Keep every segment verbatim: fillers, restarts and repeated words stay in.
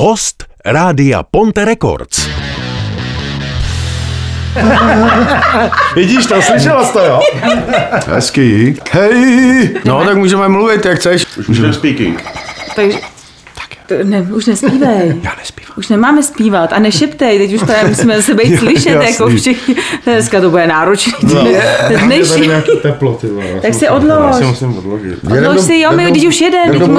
host Rádia Ponte Records. Vidíš to, slyšela jsi to, jo? Hezky. Hej! No, tak můžeme mluvit, jak chceš. Už můžeme speaking. Takže... Ne, už nespívej. Já nespívám. Už nemáme zpívat a nešeptej, teď už tady musíme se být slyšet, jako všichni. Dneska to bude náročný. No. Je tady nějaký teplo, ty vole. Tak si odlož. Já musím odložit. Odlož si, jo, my teď už jeden.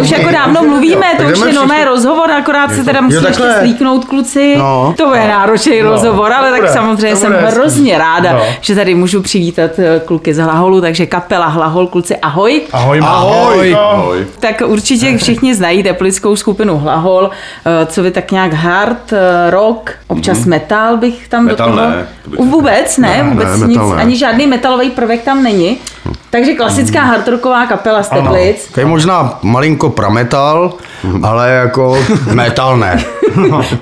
Už jako dávno mluvíme, to už je nové rozhovor, akorát se teda musíme ještě slíknout, kluci. To bude náročný rozhovor, ale tak samozřejmě jsem hrozně ráda, že tady můžu přivítat kluky z Hlaholu, takže kapela Hlahol, kluci, ahoj. Ahoj, ahoj. Tak určitě všichni znají teplickou skupinu Hlahol, co vy tak nějak hard, rock, občas mm-hmm. metal bych tam metal do toho... Ne, to vůbec ne, ne vůbec ne, nic, ne. Ani žádný metalový prvek tam není. Takže klasická mm. hardrocková kapela z Teplic. To je možná malinko prametal, mm. ale jako metal ne.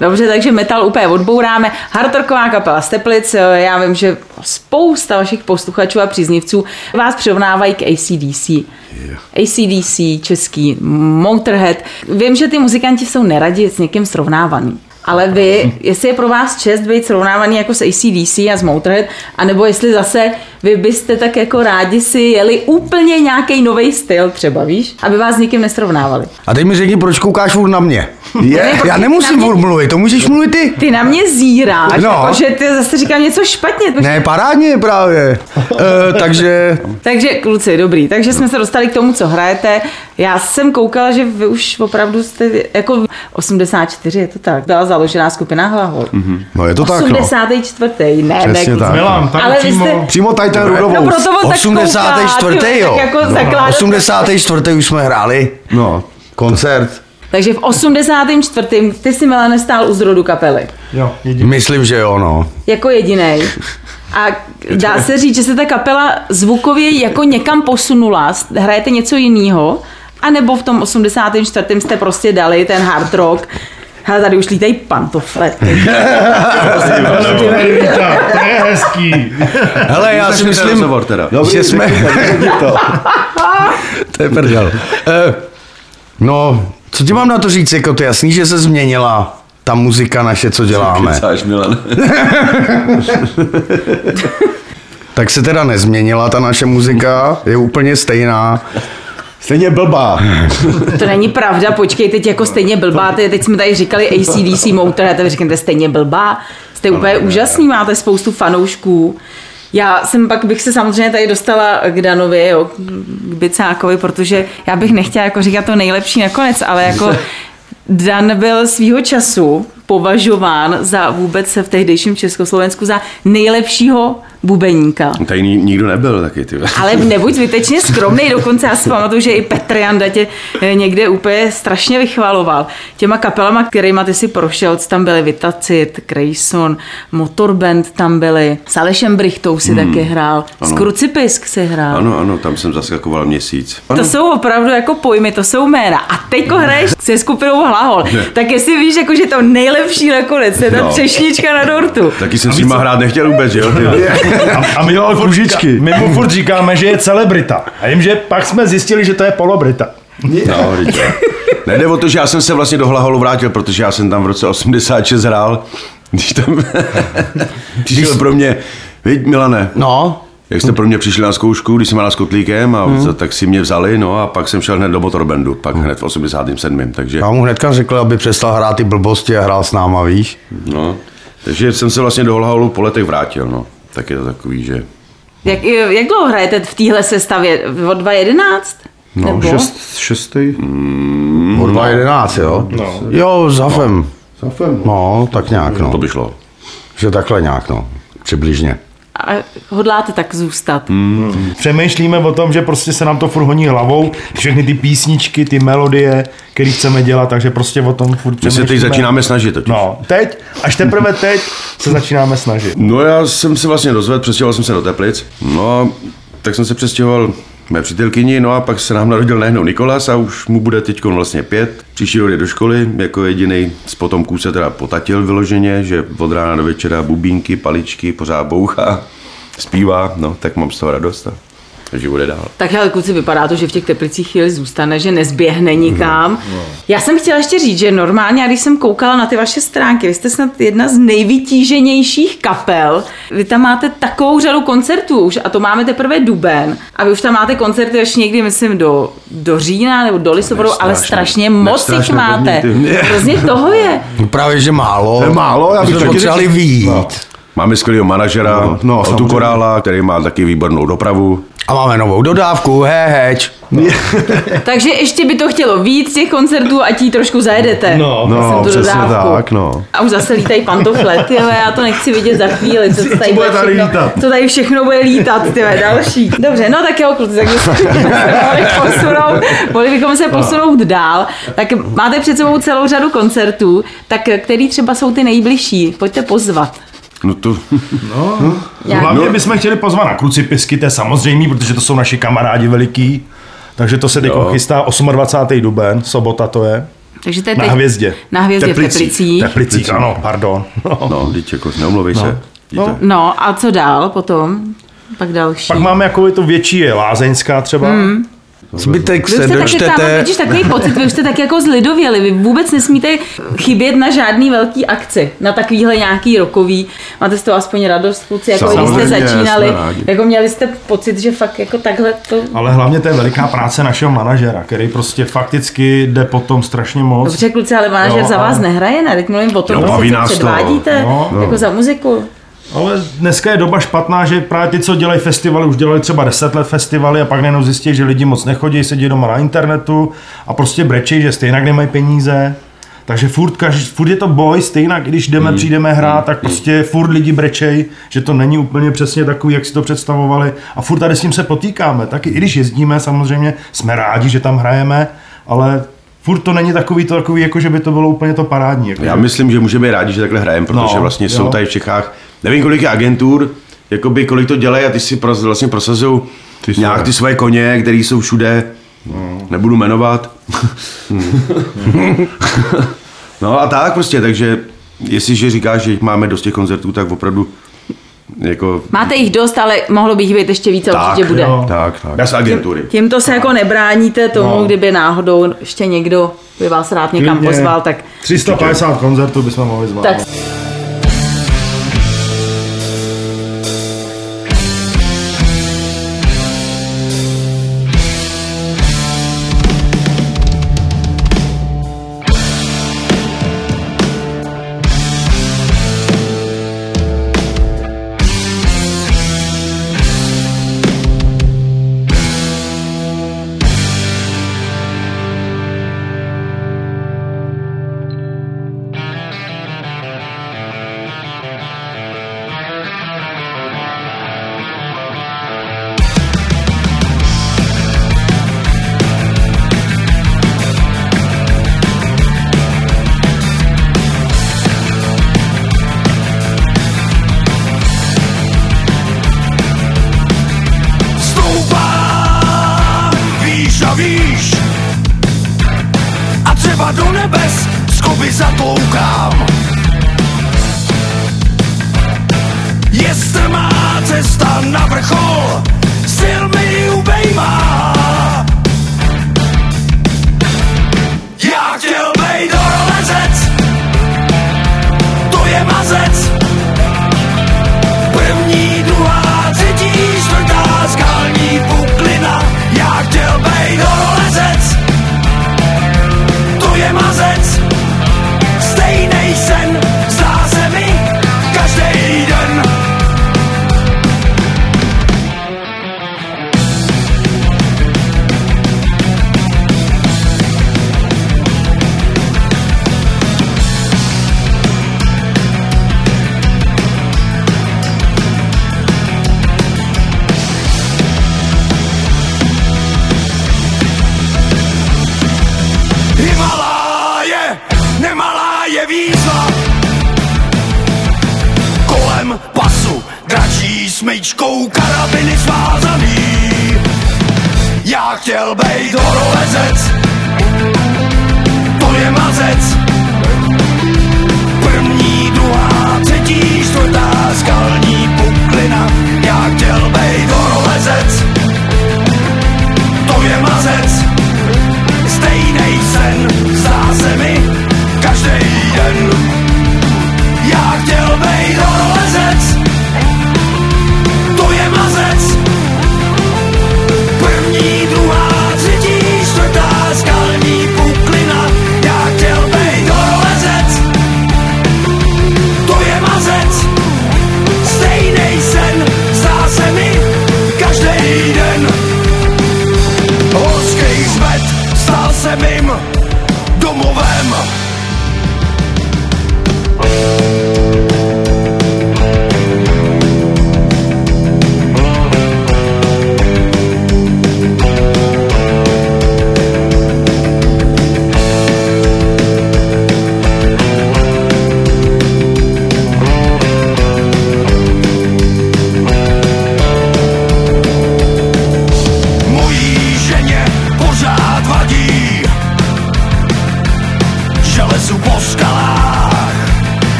Dobře, takže metal úplně odbouráme. Hardrocková kapela z Teplic, já vím, že spousta vašich posluchačů a příznivců vás přirovnávají k A C D C. Yeah. A C D C, český Motörhead. Vím, že ty muzikanti jsou neradi s někým srovnávaný. Ale vy, jestli je pro vás čest být srovnávaný jako s A C D C a s Motörhead, anebo jestli zase vy byste tak jako rádi si jeli úplně nějaký nový styl třeba, víš? Aby vás s nikým nesrovnávali. A teď mi řekni, proč koukáš furt na mě? Je, já nemusím furt mluvit, to můžeš mluvit ty. Ty na mě zíráš, no. Jako, že ty zase říkám něco špatně. Protože... Ne, parádně právě. e, takže... takže kluci, dobrý, takže jsme se dostali k tomu, co hrajete. Já jsem koukala, že vy už opravdu jste jako osmdesát čtyři, je to tak, byla založená skupina Hlahol. Mm-hmm. No je to osmdesát čtyři. tak, no. osmdesát čtyři. Ne, ne, Milan, tam ale přímo... Jste... Přímo tady ten Rudovou. No, osmdesát čtyři. Tak jo. Tak jako no. Zakládá... osmdesát čtyři. už jsme hráli. No, koncert. Takže v osmdesát čtyři. ty jsi, Milane, stál u zrodu kapely. Jo, jediný. Myslím, že jo, no. Jako jedinej. A dá se říct, že se ta kapela zvukově jako někam posunula. Hrajete něco jiného? A nebo v tom osmdesát čtyři. jste prostě dali ten hard rock. Hele, tady už lítají pantofle. To je hezký. Hele, já si myslím, že jsme... To je prdel. No, co ti mám na to říct, jako to jasný, že se změnila ta muzika naše, co děláme. Kecáš, Milan. Tak se teda nezměnila ta naše muzika, je úplně stejná. Stejně blbá. To není pravda, počkej, teď jako stejně blbá, teď jsme tady říkali A C D C, Motörhead, teď říkám, to je stejně blbá, jste úplně úžasný, máte spoustu fanoušků. Já jsem pak bych se samozřejmě tady dostala k Danovi, jo, k Bicákovi, protože já bych nechtěla jako říkat to nejlepší nakonec, ale jako Dan byl svýho času považován za vůbec se v tehdejším Československu za nejlepšího bubeníka. Tady nikdo nebyl taky, ty. Ale nebuď zbytečně skromnej, dokonce já si pamatuju, že i Petr Janda tě někde úplně strašně vychvaloval. Těma kapelama, kterýma ty si prošel, tam byly Vita Cit, Krejson, Motorband tam byly, s Alešem Brichtou si hmm. taky hrál, ano. S Krucipisk si hrál. Ano, ano, tam jsem zaskakoval měsíc. Ano. To jsou opravdu jako pojmy, to jsou jména. A teďko hraješ se skupinou Hlahol. Ne. Tak jestli víš, jako, že to nejlepší nakonec, je ta no. třešnička na dortu. Taky jsem s nima hrát nechtěl vůbec, jo? A my mu furt, furt říkáme, že je celebrita. A jim, že pak jsme zjistili, že to je polobrita. No, ne, jde o to, že já jsem se vlastně do Hlaholu vrátil, protože já jsem tam v roce osmdesát šest hrál, když tam přišel pro mě, viď, Milane, no. Jak jste pro mě přišli na zkoušku, když jsem měl s kotlíkem, a hmm. tak si mě vzali, no a pak jsem šel hned do Motorbandu, pak hned v osmdesát sedm. Takže... Já mu hnedka řekl, aby přestal hrát ty blbosti a hrál s náma, víš? No, takže jsem se vlastně do Hlaholu po letech vrátil, no. Tak je to takový, že... Jak, jak dlouho hrajete v téhle sestavě? Od dva jedenáct? No, šest, šestý. Mm, od dva jedenáct, no. Jo? No. Jo, s Hafem. No. S Hafem. No, tak nějak, no. To by šlo. Že takhle nějak, no. Přibližně. A hodláte tak zůstat. Mm. Přemýšlíme o tom, že prostě se nám to furt honí hlavou, všechny ty písničky, ty melodie, které chceme dělat, takže prostě o tom furt přemýšlíme. My se teď začínáme snažit. Totiž. No, teď, až teprve teď se začínáme snažit. No já jsem se vlastně dozvedl, přestěhoval jsem se do Teplic, no tak jsem se přestěhoval mé přítelkyni, no a pak se nám narodil najednou Nikolas a už mu bude teď vlastně pět. Příští rok jde do školy, jako jediný z potomků se teda potatil vyloženě, že od rána do večera bubínky, paličky, pořád bouchá, zpívá, no tak mám z toho radost. A život je dál. Tak ale kluci, vypadá to, že v těch Teplicích chvíli zůstane, že nezběhne nikam. No, no. Já jsem chtěla ještě říct, že normálně, když jsem koukala na ty vaše stránky, vy jste snad jedna z nejvytíženějších kapel. Vy tam máte takovou řadu koncertů už a to máme teprve duben. A vy už tam máte koncerty až někdy, myslím, do, do října nebo do listopadu, ale strašně moc jich máte. Hrozně toho je. Právě, že málo. Je málo, já bych to potřebovali víc. No. Máme skvělého manažera, no, no, Otu Korála, který má taky výbornou dopravu. A máme novou dodávku, he, heč. No. Takže ještě by to chtělo víc těch koncertů, ať jí trošku zajedete. No, no tu přesně dodávku. Tak, no. A už zase lítají pantofle, tyhle, já to nechci vidět za chvíli. Co, co tady bude tady všechno, lítat? Co tady všechno bude lítat, tyhle, další. Dobře, no tak jo, kluci, tak mohli bychom se posunout dál. Tak máte před sebou celou řadu koncertů, tak který třeba jsou ty nejbližší, pojďte pozvat. No to... No, no. No, hlavně bychom chtěli pozvat na Krucipisky, to je samozřejmé, protože to jsou naši kamarádi veliký. Takže to se teď chystá dvacátého osmého duben, sobota to je. Takže to je na teď, Hvězdě. Na Hvězdě Teplicích. Teplicích, Teplicích ano, pardon. No, no díče, jako, neumluvej no. se. No. no a co dál potom? Pak další. Pak máme jako to větší, je Lázeňská třeba. Hmm. Zbytek se dočtete. Vy už jste takový pocit, vy už jste tak jako zlidověli, vy vůbec nesmíte chybět na žádný velký akci, na takovýhle nějaký rokový. Máte z toho aspoň radost, kluci, jako když jste začínali, jako měli jste pocit, že fakt jako takhle to... Ale hlavně to je veliká práce našeho manažera, který prostě fakticky jde potom strašně moc. Dobře, kluci, ale manažer jo, za vás ale... nehraje, ne? Teď mluvím o tom, no, prostě, co předvádíte, no, no. jako za muziku. Ale dneska je doba špatná, že právě ty, co dělají festivaly, už dělají třeba deset let festivaly a pak najednou zjistí, že lidi moc nechodí, sedí doma na internetu a prostě brečí, že stejně nemají peníze. Takže furt, každý, furt je to boj, stejně když jdeme, mm. přijdeme hrát, mm. tak prostě furt lidi brečej, že to není úplně přesně takový, jak si to představovali. A furt tady s tím se potýkáme, taky i když jezdíme, samozřejmě jsme rádi, že tam hrajeme, ale... Furt to není takový, to takový, jako že by to bylo úplně to parádní. Jako Já že... myslím, že můžeme být rádi, že takhle hrajeme, protože no, vlastně jo. jsou tady v Čechách, nevím kolik je agentur, jakoby kolik to dělají a ty si vlastně prosazují nějak ne. ty svoje koně, které jsou všude, no. nebudu jmenovat. No a tak prostě, takže jestliže říkáš, že máme dost těch koncertů, tak opravdu jako... Máte jich dost, ale mohlo by jich být ještě více, tak, určitě bude. Jo. Tak, tak. Bez agentury. Tímto se tak. jako nebráníte tomu, no. kdyby náhodou ještě někdo by vás rád někam Klidně. pozval, tak... tři sta padesát koncertů bychom mohli zvát. Tak. Chtěl bejt horolezec,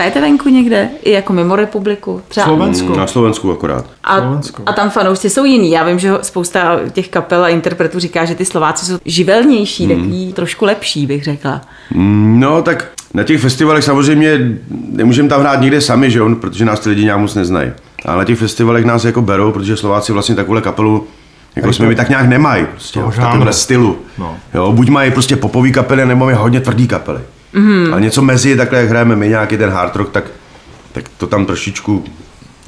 hrajete venku někde? I jako mimo republiku? Třeba Slovensku. Na Slovensku akorát. A, Slovensku. A tam fanoušci jsou jiný. Já vím, že spousta těch kapel a interpretů říká, že ty Slováci jsou živelnější, mm. takový trošku lepší, bych řekla. No tak na těch festivalech samozřejmě nemůžeme tam hrát nikde sami, že jo? Protože nás ty lidi nějak moc neznají. A na těch festivalech nás jako berou, protože Slováci vlastně takovou kapelu jako tak jsme mi tak nějak nemají, prostě v takovémhle stylu. No. Jo, buď mají prostě popový kapely, nebo mají hodně tvrdý kapely. Mm. Ale něco mezi, takhle jak hrajeme my nějaký ten hard rock, tak, tak to tam trošičku,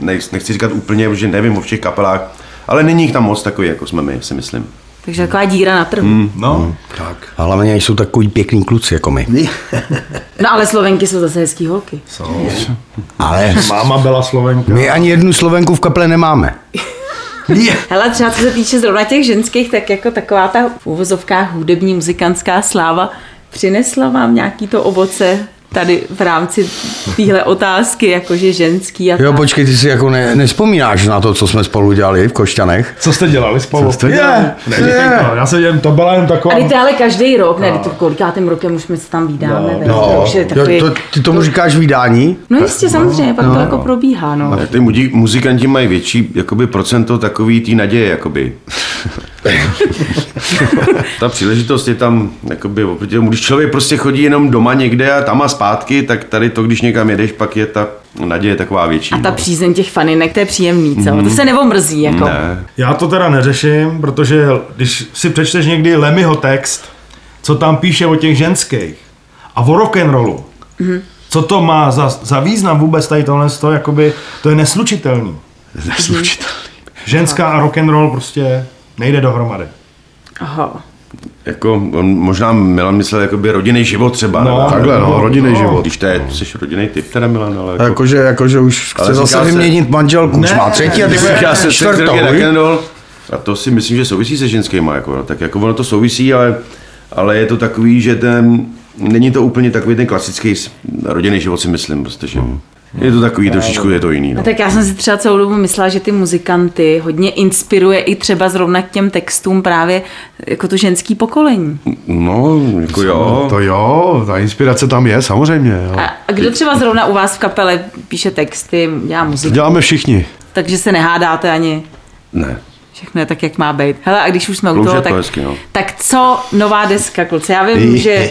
nechci říkat úplně, protože nevím o všech kapelách, ale není jich tam moc takový, jako jsme my, si myslím. Takže taková díra na trhu. Mm, no, mm. tak. A hlavně jsou takový pěkný kluci jako my. No ale Slovenky jsou zase hezký holky. Jsou. Ale máma byla Slovenka. My ani jednu Slovenku v kaple nemáme. Hele, třeba co se týče zrovna těch ženských, tak jako taková ta v uvozovkách hudební muzikantská sláva přinesla vám nějaký to ovoce tady v rámci téhle otázky, jakože ženský a tak. Jo, počkej, ty si jako ne, nespomínáš na to, co jsme spolu dělali v Košťanech? Co jste dělali spolu? Co jste dělali? Je, ne, je. To, já se dělám, to byla jen taková... A ty ale každý rok, no. Ne, to kolikátým rokem už jsme se tam vydáme. No, no. To, takový... jo, to, ty tomu to... říkáš vydání? No jistě, samozřejmě, pak no, to no. jako probíhá, no. no. Ty muzikanti mají větší, jakoby, procento takový té naděje, jakoby. Ta příležitost je tam, jakoby, když člověk prostě chodí jenom doma někde a tam a zpátky, tak tady to, když někam jedeš, pak je ta naděje taková větší. A ta přízeň těch faninek, to je příjemný, co? Mm. To se neomrzí, jako. Ne. Já to teda neřeším, protože když si přečteš někdy Lemmyho text, co tam píše o těch ženských a o rock'n'rollu, mm. co to má za, za význam vůbec tady tohle, to, jakoby, to je neslučitelný. Neslučitelný. Ženská a rock'n'roll prostě nejde dohromady. Aha. Jako, on možná Milan myslel jakoby rodinný život třeba, no, takhle, no, rodinný no. život. Když to je, jsi rodinný typ teda, Milan, ale jako... Jakože, jakože už chce zase vyměnit se... manželku, ne, už má třetí a ty se čtvrtou, a to si myslím, že souvisí se ženskýma, jako, tak jako ono to souvisí, ale, ale je to takový, že ten, není to úplně takový ten klasický rodinný život, si myslím, protože... Mm. Je to takový trošičku, je to jiný. No. A tak já jsem si třeba celou dobu myslela, že ty muzikanty hodně inspiruje i třeba zrovna k těm textům právě jako to ženský pokolení. No, jako jo. To jo, ta inspirace tam je, samozřejmě. Jo. A kdo třeba zrovna u vás v kapele píše texty, dělá muziku? Děláme všichni. Takže se nehádáte ani? Ne. Všechno je tak, jak má být. Hele, a když už jsme u toho, tak, to hezky, no. tak co nová deska, kluci? Já vím, že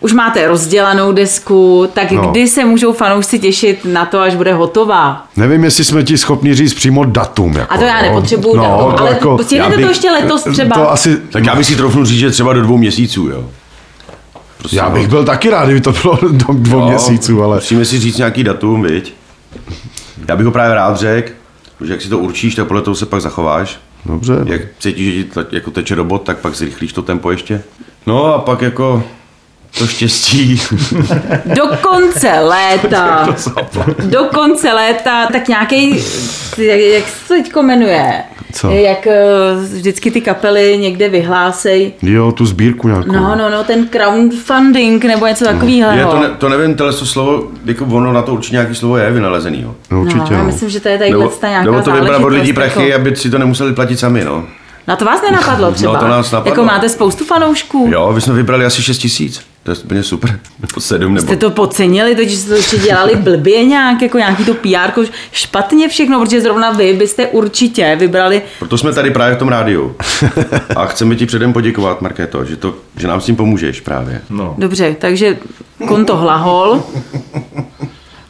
už máte rozdělanou desku, tak no. kdy se můžou fanoušci těšit na to, až bude hotová? Nevím, jestli jsme ti schopni říct přímo datum. Jako, a to já nepotřebuju no, datum, to ale jako, stěhnete to ještě letos třeba? To asi, tak já bych si troufnul říct, že třeba do dvou měsíců, jo. Prostě já bych no. byl taky rád, kdyby to bylo do dvou no, měsíců, ale... Musíme si říct nějaký datum, viď? Já bych ho právě rád řekl, protože jak si to určíš, tak podle toho se pak zachováš. Dobře. Jak cítíš, že ti jako teče robot, tak pak zrychlíš to tempo ještě. No a pak jako to štěstí. Do konce léta. Do konce léta. Tak nějaký, jak, jak se to teďko jmenuje? Co? Jak vždycky ty kapely někde vyhlásej. Jo, tu sbírku nějakou. No, no, no, ten crowdfunding nebo něco takového. No. To, ne, to nevím, tohle to slovo, jako ono na to určitě nějaký slovo je vynalezený. No, určitě. No, já myslím, že to je tady ta nějaká záležitost. Nebo to vybrat od lidí prachy, aby si to nemuseli platit sami, no. No to vás nenapadlo třeba? No, to nás napadlo. Jako máte spoustu fanoušků. Jo, my jsme vybrali asi šest tisíc. To je úplně super. Nebo sedm nebo... Jste to podcenili, to, že jste to ještě dělali blbě nějak, jako nějaký to pé érko, špatně všechno, protože zrovna vy byste určitě vybrali... Proto jsme tady právě v tom rádiu. A chceme ti předem poděkovat, Markéto, že, to, že nám s tím pomůžeš právě. No. Dobře, takže konto Hlahol.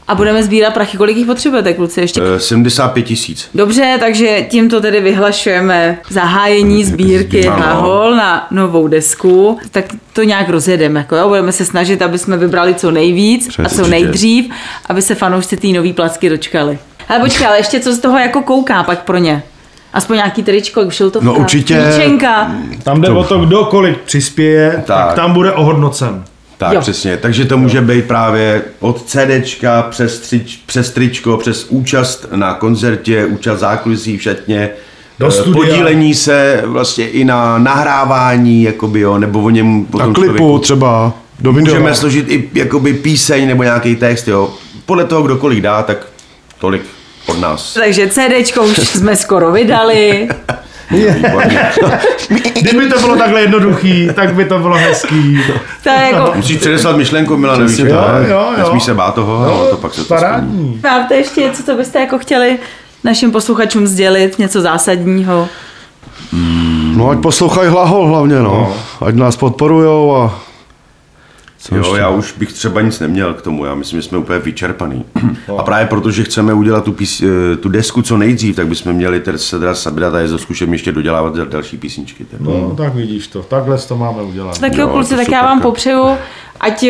A budeme sbírat prachy, kolik jich potřebujete, kluci, ještě? sedmdesát pět tisíc. Dobře, takže tímto tedy vyhlašujeme zahájení sbírky Hlahol na novou desku. Tak to nějak rozjedeme, jako jo? Budeme se snažit, aby jsme vybrali co nejvíc Přes, a co určitě. nejdřív, aby se fanoušci té nový placky dočkali. Hele, počkej, ale ještě co z toho jako kouká pak pro ně? Aspoň nějaký tričko, už jsou to no, určitě. Tričenka. Tam jde to... o to, kdo kolik přispěje, tak, tak tam bude ohodnocen. Tak jo. Přesně, takže to může být právě od CDčka přes, trič, přes tričko, přes účast na koncertě, účast zákulisí v šatně, podílení se vlastně i na nahrávání, jakoby, jo, nebo o něm... Na klipu člověku. Třeba, do videa. Můžeme složit i jakoby, píseň nebo nějaký text, jo. Podle toho, kdokoliv dá, tak tolik od nás. Takže CDčko už jsme skoro vydali. Kdyby to bylo takhle jednoduchý, tak by to bylo hezký. To jako... Musíš předeslat myšlenku, Milane, víš, jo, jo, nesmíš se bát toho, no, ale to pak se to splní. Máte ještě něco, co byste jako chtěli našim posluchačům sdělit, něco zásadního? Hmm. No ať poslouchají Hlahol hlavně, no. no. Ať nás podporujou a... Co jo, ještě? Já už bych třeba nic neměl k tomu, já myslím, že jsme úplně vyčerpaný. A právě protože chceme udělat tu, pís, tu desku co nejdřív, tak bychom měli se teda sabrat a je za zkušením ještě dodělávat další písničky. No, no tak vidíš to, takhle to máme udělat. Tak jo, kluci, tak já vám popřeju, ať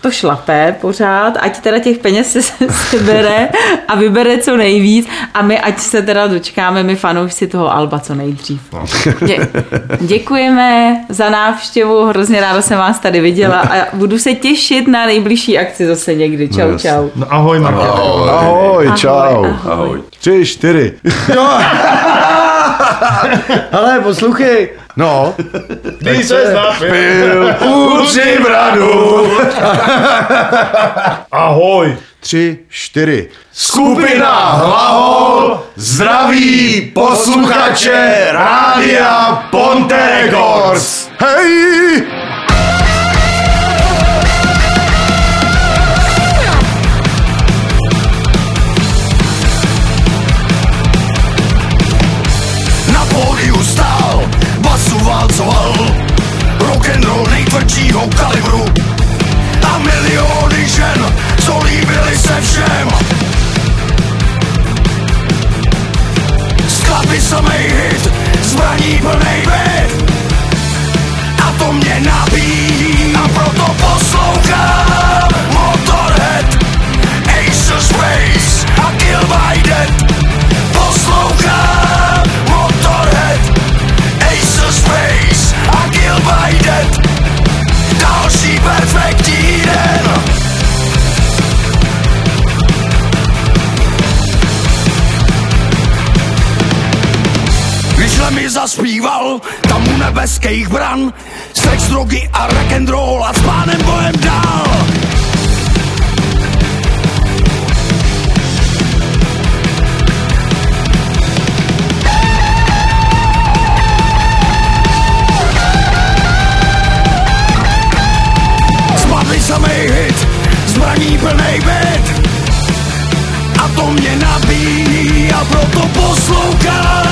to šlape pořád, ať teda těch peněz se sebere a vybere co nejvíc a my ať se teda dočkáme, my fanoušci toho alba co nejdřív. Dě- děkujeme za návštěvu, hrozně ráda jsem vás tady viděla a budu se těšit na nejbližší akci zase někdy. Čau, čau. No ahoj, Marko. Ahoj, ahoj, čau. Ahoj, ahoj. Tři, čtyři. No. Ale poslouchej. No. Když se zapil u přibradu. Ahoj. Tři, čtyři. Skupina Hlahol zdraví posluchače Rádia Ponte Records. Hej! Válcoval rock'n'roll nejtvrdšího kalibru a miliony žen, co líbily se všem. Skladby samej hit, zbraní plnej byt a to mě nabíjí a proto poslouchám Motorhead, Ace of Space a Kill by Death. Poslouchám Motorhead, Space a Kill by Death. Další perfektní den. Vyšle mi zaspíval tam u nebeských bran sex, drogy a rock'n'roll a s pánem bojem dál. Samej hit, zbraní plnej byt a to mě nabíjí a proto poslouchám